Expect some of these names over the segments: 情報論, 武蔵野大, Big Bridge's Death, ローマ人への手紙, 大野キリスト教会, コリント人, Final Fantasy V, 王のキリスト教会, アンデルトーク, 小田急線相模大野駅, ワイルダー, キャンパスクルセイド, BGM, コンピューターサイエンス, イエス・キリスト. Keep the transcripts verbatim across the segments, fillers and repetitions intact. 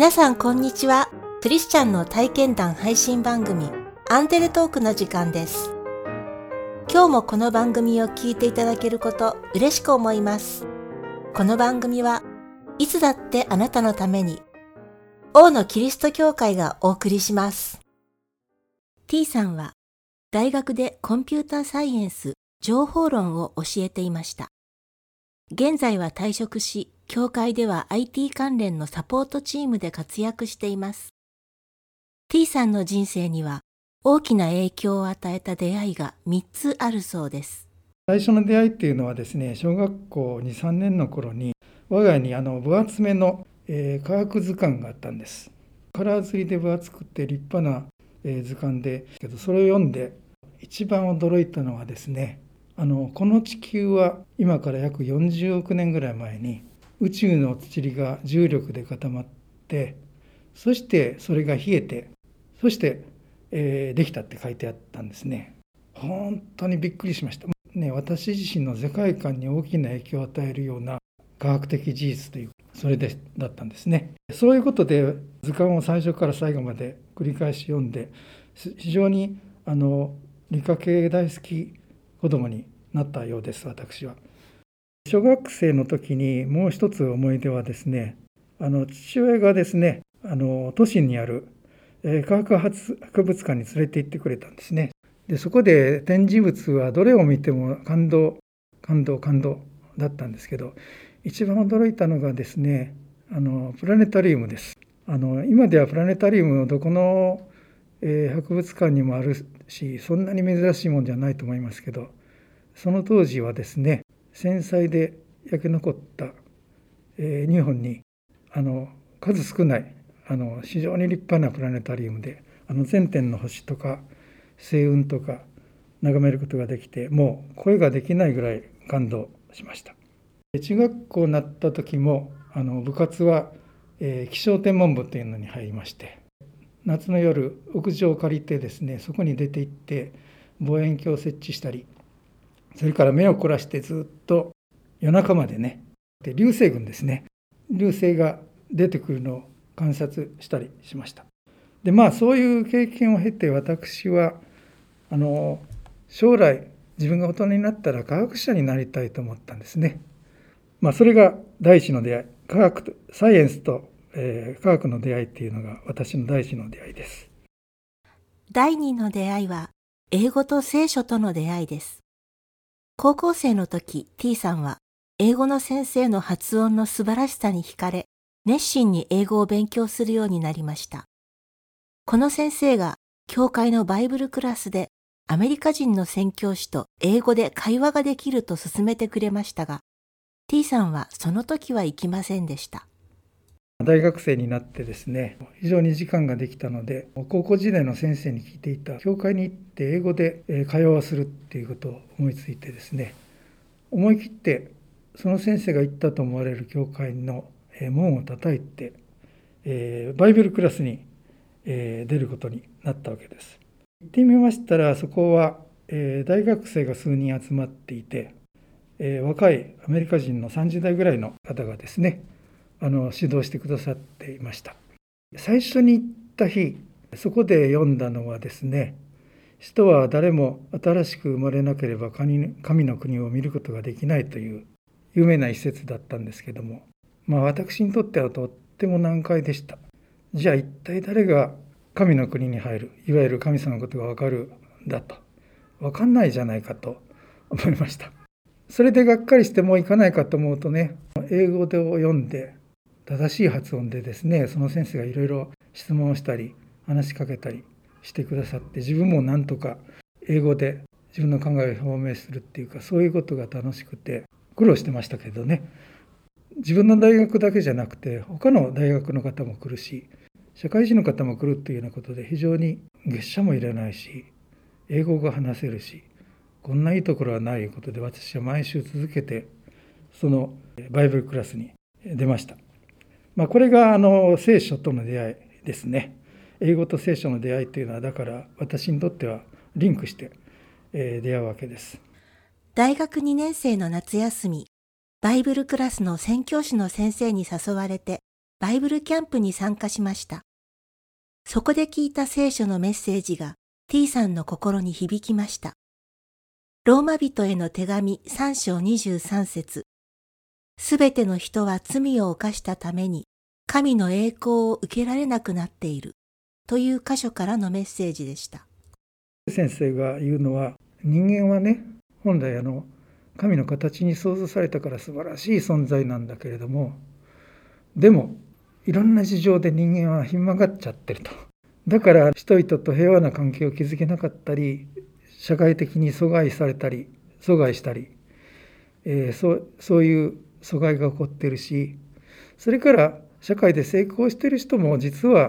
皆さんこんにちは。クリスチャンの体験談配信番組アンデルトークの時間です。今日もこの番組を聞いていただけること嬉しく思います。この番組はいつだってあなたのために王のキリスト教会がお送りします。 T さんは大学でコンピューターサイエンス情報論を教えていました。現在は退職し、教会では アイティー 関連のサポートチームで活躍しています。T さんの人生には大きな影響を与えた出会いがみっつあるそうです。最初の出会いっていうのはですね、小学校に、さんねんの頃に、我が家にあの分厚めの、えー、科学図鑑があったんです。カラー刷りで分厚くて立派な、えー、図鑑で、けどそれを読んで一番驚いたのはですね、あのこの地球は今から約よんじゅうおくねんぐらい前に、宇宙の塵が重力で固まって、そしてそれが冷えて、そして、えー、できたって書いてあったんですね。本当にびっくりしました、ね、私自身の世界観に大きな影響を与えるような科学的事実という、それでだったんですね。そういうことで図鑑を最初から最後まで繰り返し読んで、非常にあの理科系大好き子供になったようです。私は小学生の時にもう一つ思い出はですね、あの父親がですね、あの都心にある、えー、科学博物館に連れて行ってくれたんですね。で、そこで展示物はどれを見ても感動感動感動だったんですけど、一番驚いたのがですね、あのプラネタリウムです。あの今ではプラネタリウムのどこの、えー、博物館にもあるし、そんなに珍しいもんじゃないと思いますけど、その当時はですね、繊細で焼け残った、えー、にほんにあの数少ないあの非常に立派なプラネタリウムで、あの全天の星とか星雲とか眺めることができて、もう声ができないぐらい感動しました。中学校になった時もあの部活は、えー、気象天文部というのに入りまして、夏の夜屋上を借りてですね、そこに出て行って望遠鏡を設置したり、それから目を凝らしてずっと夜中までね、で流星群ですね、流星が出てくるのを観察したりしました。で、まあそういう経験を経て、私はあの将来自分が大人になったら科学者になりたいと思ったんですね。まあそれが第一の出会い、科学とサイエンスと、えー、科学の出会いっていうのが私の第一の出会いです。第二の出会いは英語と聖書との出会いです。高校生の時、 T さんは英語の先生の発音の素晴らしさに惹かれ、熱心に英語を勉強するようになりました。この先生が教会のバイブルクラスでアメリカ人の宣教師と英語で会話ができると勧めてくれましたが、 T さんはその時は行きませんでした。大学生になってですね、非常に時間ができたので、高校時代の先生に聞いていた教会に行って英語で会話をするっていうことを思いついてですね、思い切ってその先生が行ったと思われる教会の門を叩いて、バイブルクラスに出ることになったわけです。行ってみましたら、そこは大学生が数人集まっていて、若いアメリカ人のさんじゅうだいぐらいの方がですね、あの指導してくださっていました。最初に行った日、そこで読んだのはですね、人は誰も新しく生まれなければ神の国を見ることができないという有名な一節だったんですけども、まあ私にとってはとっても難解でした。じゃあ一体誰が神の国に入る、いわゆる神様のことが分かるんだと、分かんないじゃないかと思いました。それでがっかりしてもう行かないかと思うとね、英語で読んで正しい発音でですね、その先生がいろいろ質問をしたり話しかけたりしてくださって、自分もなんとか英語で自分の考えを表明するっていうか、そういうことが楽しくて苦労してましたけどね。自分の大学だけじゃなくて他の大学の方も来るし、社会人の方も来るっていうようなことで、非常に月謝もいらないし、英語が話せるし、こんないいところはないことで、私は毎週続けてそのバイブルクラスに出ました。まあ、これがあの聖書との出会いですね。英語と聖書の出会いというのは、だから私にとってはリンクして出会うわけです。大学にねん生の夏休み、バイブルクラスの宣教師の先生に誘われてバイブルキャンプに参加しました。そこで聞いた聖書のメッセージが T さんの心に響きました。ローマ人への手紙さん章にじゅうさん節。すべての人は罪を犯したために神の栄光を受けられなくなっているという箇所からのメッセージでした。先生が言うのは、人間はね、本来あの神の形に創造されたから素晴らしい存在なんだけれども、でもいろんな事情で人間はひん曲がっちゃってると。だから人々と平和な関係を築けなかったり、社会的に阻害されたり、阻害したり、えー、そう、そういう阻害が起こっているし、それから社会で成功している人も実は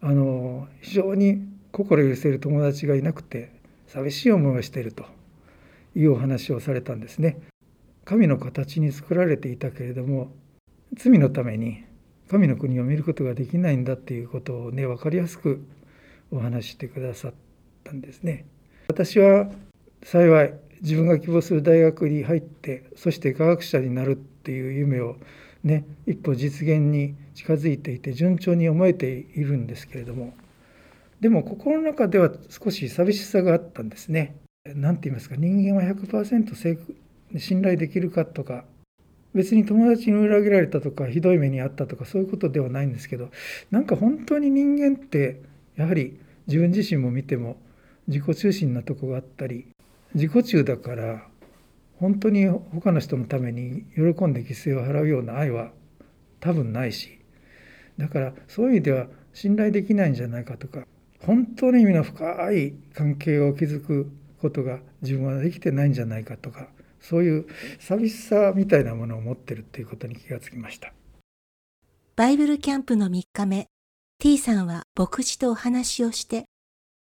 あの非常に心許せる友達がいなくて寂しい思いをしているというお話をされたんですね。神の形に作られていたけれども、罪のために神の国を見ることができないんだっていうことをね、分かりやすくお話してくださったんですね。私は幸い自分が希望する大学に入って、そして科学者になるっていう夢をね、一歩実現に近づいていて順調に思えているんですけれども、でも心の中では少し寂しさがあったんですね。なんて言いますか、人間は ひゃくパーセント 信頼できるかとか、別に友達に裏切られたとかひどい目にあったとかそういうことではないんですけど、なんか本当に人間ってやはり自分自身も見ても自己中心なとこがあったり、自己中だから本当に他の人のために喜んで犠牲を払うような愛は多分ないし、だからそういう意味では信頼できないんじゃないかとか、本当の意味の深い関係を築くことが自分はできてないんじゃないかとか、そういう寂しさみたいなものを持ってるということに気がつきました。バイブルキャンプのみっかめ、T さんは牧師とお話をして、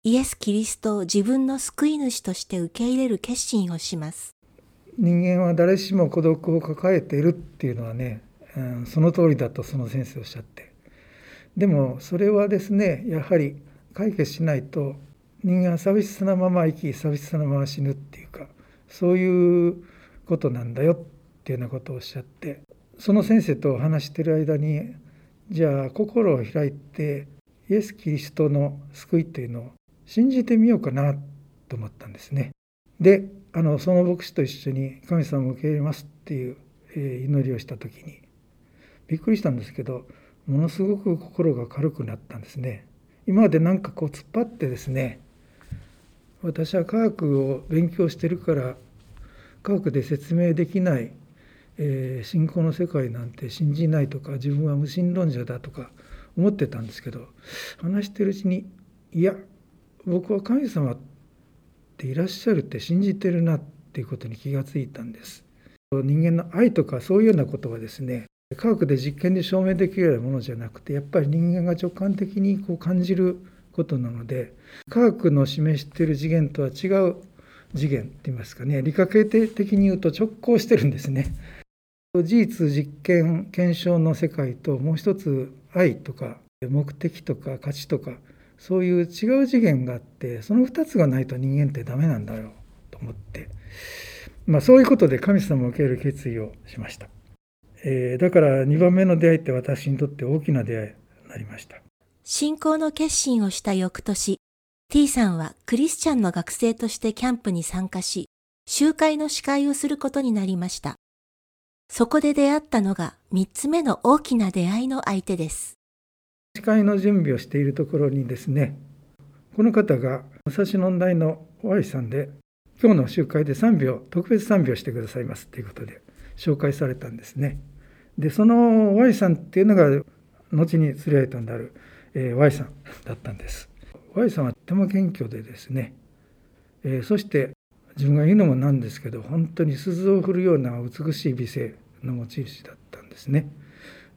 イエス・キリストを自分の救い主として受け入れる決心をします。人間は誰しも孤独を抱えているっていうのはね、うん、その通りだとその先生おっしゃって。でもそれはですね、やはり解決しないと人間は寂しさのまま生き、寂しさのまま死ぬっていうか、そういうことなんだよっていうようなことをおっしゃって、その先生と話している間に、じゃあ心を開いてイエス・キリストの救いというのを信じてみようかなと思ったんですね。で、あのその牧師と一緒に神様を受け入れますっていう、えー、祈りをした時にびっくりしたんですけど、ものすごく心が軽くなったんですね。今までなんかこう突っ張ってですね、私は科学を勉強してるから科学で説明できない、えー、信仰の世界なんて信じないとか、自分は無神論者だとか思ってたんですけど、話してるうちに、いや僕は神様っていらっしゃるって信じてるなっていうことに気がついたんです。人間の愛とかそういうようなことはですね、科学で実験で証明できるようなものじゃなくて、やっぱり人間が直感的にこう感じることなので、科学の示している次元とは違う次元って言いますかね、理科系的に言うと直行してるんですね。事実、実験、検証の世界と、もう一つ愛とか目的とか価値とか、そういう違う次元があって、そのふたつがないと人間ってダメなんだよと思って、まあ、そういうことで神様を受ける決意をしました、えー、だからにばんめの出会いって私にとって大きな出会いになりました。信仰の決心をした翌年、 T さんはクリスチャンの学生としてキャンプに参加し、集会の司会をすることになりました。そこで出会ったのがみっつめの大きな出会いの相手です。司会の準備をしているところにですね、この方が武蔵野大のお愛さんで、今日の集会で賛美を、特別賛美をしてくださいますということで紹介されたんですね。で、そのお愛さんっていうのが後に連れ合いとなる、えー、Y さんだったんです。 Y さんはとても謙虚でですね、えー、そして自分が言うのもなんですけど、本当に鈴を振るような美しい美声の持ち主だったんですね、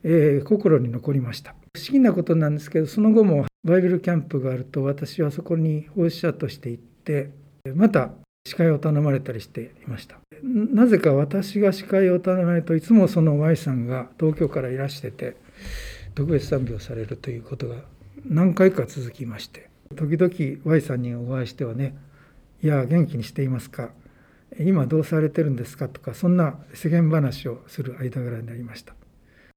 えー、心に残りました。不思議なことなんですけど、その後もバイブルキャンプがあると、私はそこに奉仕者として行って、また司会を頼まれたりしていました。なぜか私が司会を頼まれると、いつもその Y さんが東京からいらしてて特別賛美をされるということが何回か続きまして、時々 Y さんにお会いしてはね、いや元気にしていますか、今どうされてるんですかとか、そんな世間話をする間柄になりました。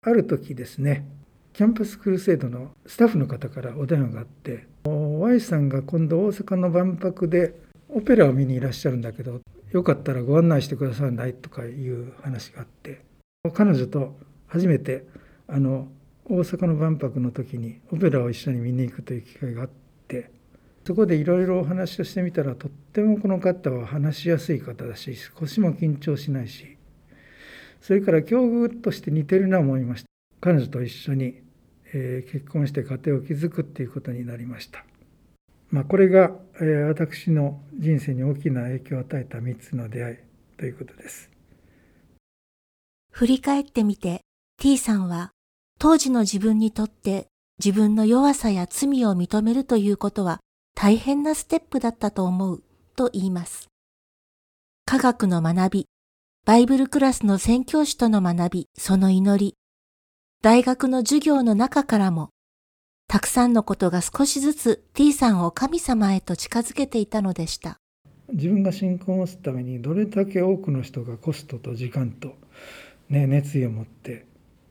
ある時ですね、キャンパスクルセイドのスタッフの方からお電話があって、 Y さんが今度大阪の万博でオペラを見にいらっしゃるんだけど、よかったらご案内してくださいないとかいう話があって、彼女と初めてあの大阪の万博の時にオペラを一緒に見に行くという機会があって、そこでいろいろお話をしてみたら、とってもこの方は話しやすい方だし、腰も緊張しないし、それから境遇として似てるなと思いました。彼女と一緒に、えー、結婚して家庭を築くっていうことになりました。まあ、これが、えー、私の人生に大きな影響を与えたみっつの出会いということです。振り返ってみて T さんは当時の自分にとって自分の弱さや罪を認めるということは大変なステップだったと思うと言います。科学の学び、バイブルクラスの宣教師との学び、その祈り、大学の授業の中からも、たくさんのことが少しずつ T さんを神様へと近づけていたのでした。自分が信仰を持つためにどれだけ多くの人がコストと時間と、ね、熱意を持って、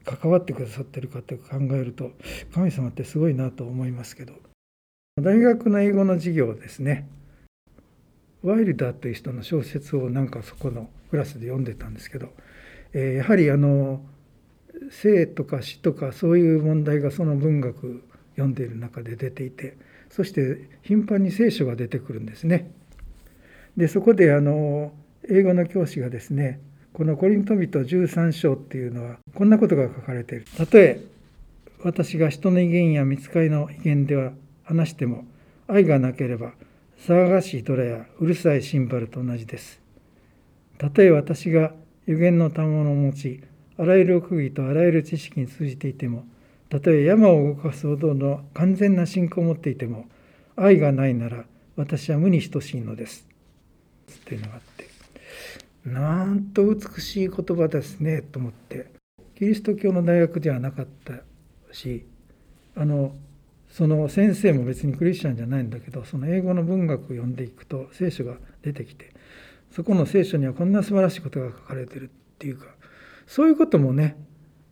関わってくださってるかって考えると、神様ってすごいなと思いますけど、大学の英語の授業ですね、ワイルダーという人の小説をなんかそこのクラスで読んでたんですけど、えー、やはりあの生とか死とかそういう問題がその文学読んでいる中で出ていて、そして頻繁に聖書が出てくるんですね。でそこであの英語の教師がですね、このコリント人じゅうさん章っていうのはこんなことが書かれている。たとえ私が人の威厳や御使いの威厳では話しても、愛がなければ騒がしい虎やうるさいシンバルと同じです。たとえ私が預言の賜物を持ち、あらゆる奥義とあらゆる知識に通じていても、たとえ山を動かすほどの完全な信仰を持っていても、愛がないなら私は無に等しいのですというのがあって、なんと美しい言葉ですねと思って、キリスト教の大学ではなかったし、あのその先生も別にクリスチャンじゃないんだけど、その英語の文学を読んでいくと聖書が出てきて、そこの聖書にはこんな素晴らしいことが書かれてるっていうか、そういうこともね、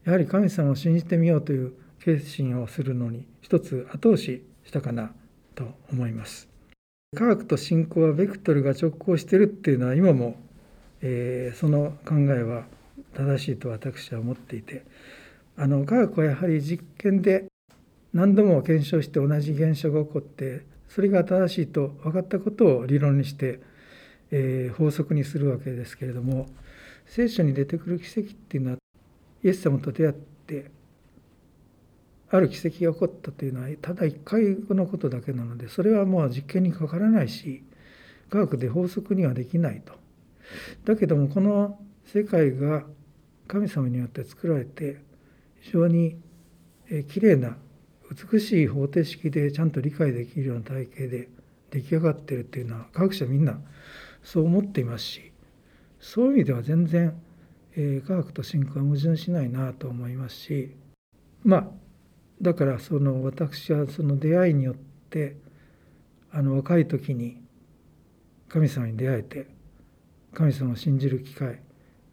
やはり神様を信じてみようという決心をするのに一つ後押ししたかなと思います。科学と信仰はベクトルが直行してるっていうのは今もえー、その考えは正しいと私は思っていて、あの科学はやはり実験で何度も検証して同じ現象が起こって、それが正しいと分かったことを理論にして、えー、法則にするわけですけれども、聖書に出てくる奇跡っていうのはイエス様と出会ってある奇跡が起こったというのはただ一回のことだけなので、それはもう実験にかからないし、科学で法則にはできないと。だけどもこの世界が神様によって作られて、非常にきれいな美しい方程式でちゃんと理解できるような体系で出来上がってるっていうのは、科学者みんなそう思っていますし、そういう意味では全然、えー、科学と信仰は矛盾しないなと思いますし、まあだからその私はその出会いによって、あの若い時に神様に出会えて、神様を信じる機会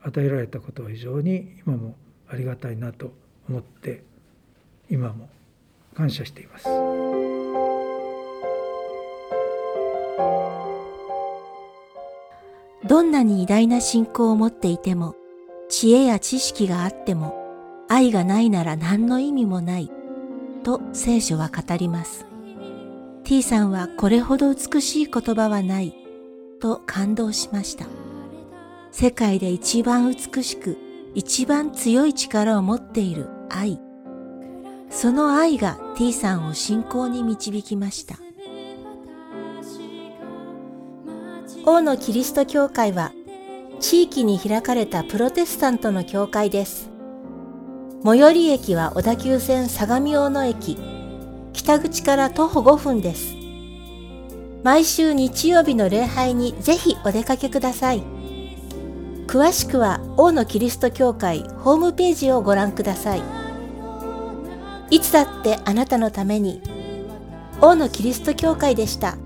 与えられたことは非常に今もありがたいなと思って、今も感謝しています。どんなに偉大な信仰を持っていても、知恵や知識があっても、愛がないなら何の意味もないと聖書は語ります。 T さんはこれほど美しい言葉はないと感動しました。世界で一番美しく、一番強い力を持っている愛。その愛が T さんを信仰に導きました。大野キリスト教会は、地域に開かれたプロテスタントの教会です。最寄り駅は小田急線相模大野駅、北口から徒歩ごふんです。毎週日曜日の礼拝にぜひお出かけください。詳しくは大野キリスト教会ホームページをご覧ください。いつだってあなたのために、大野キリスト教会でした。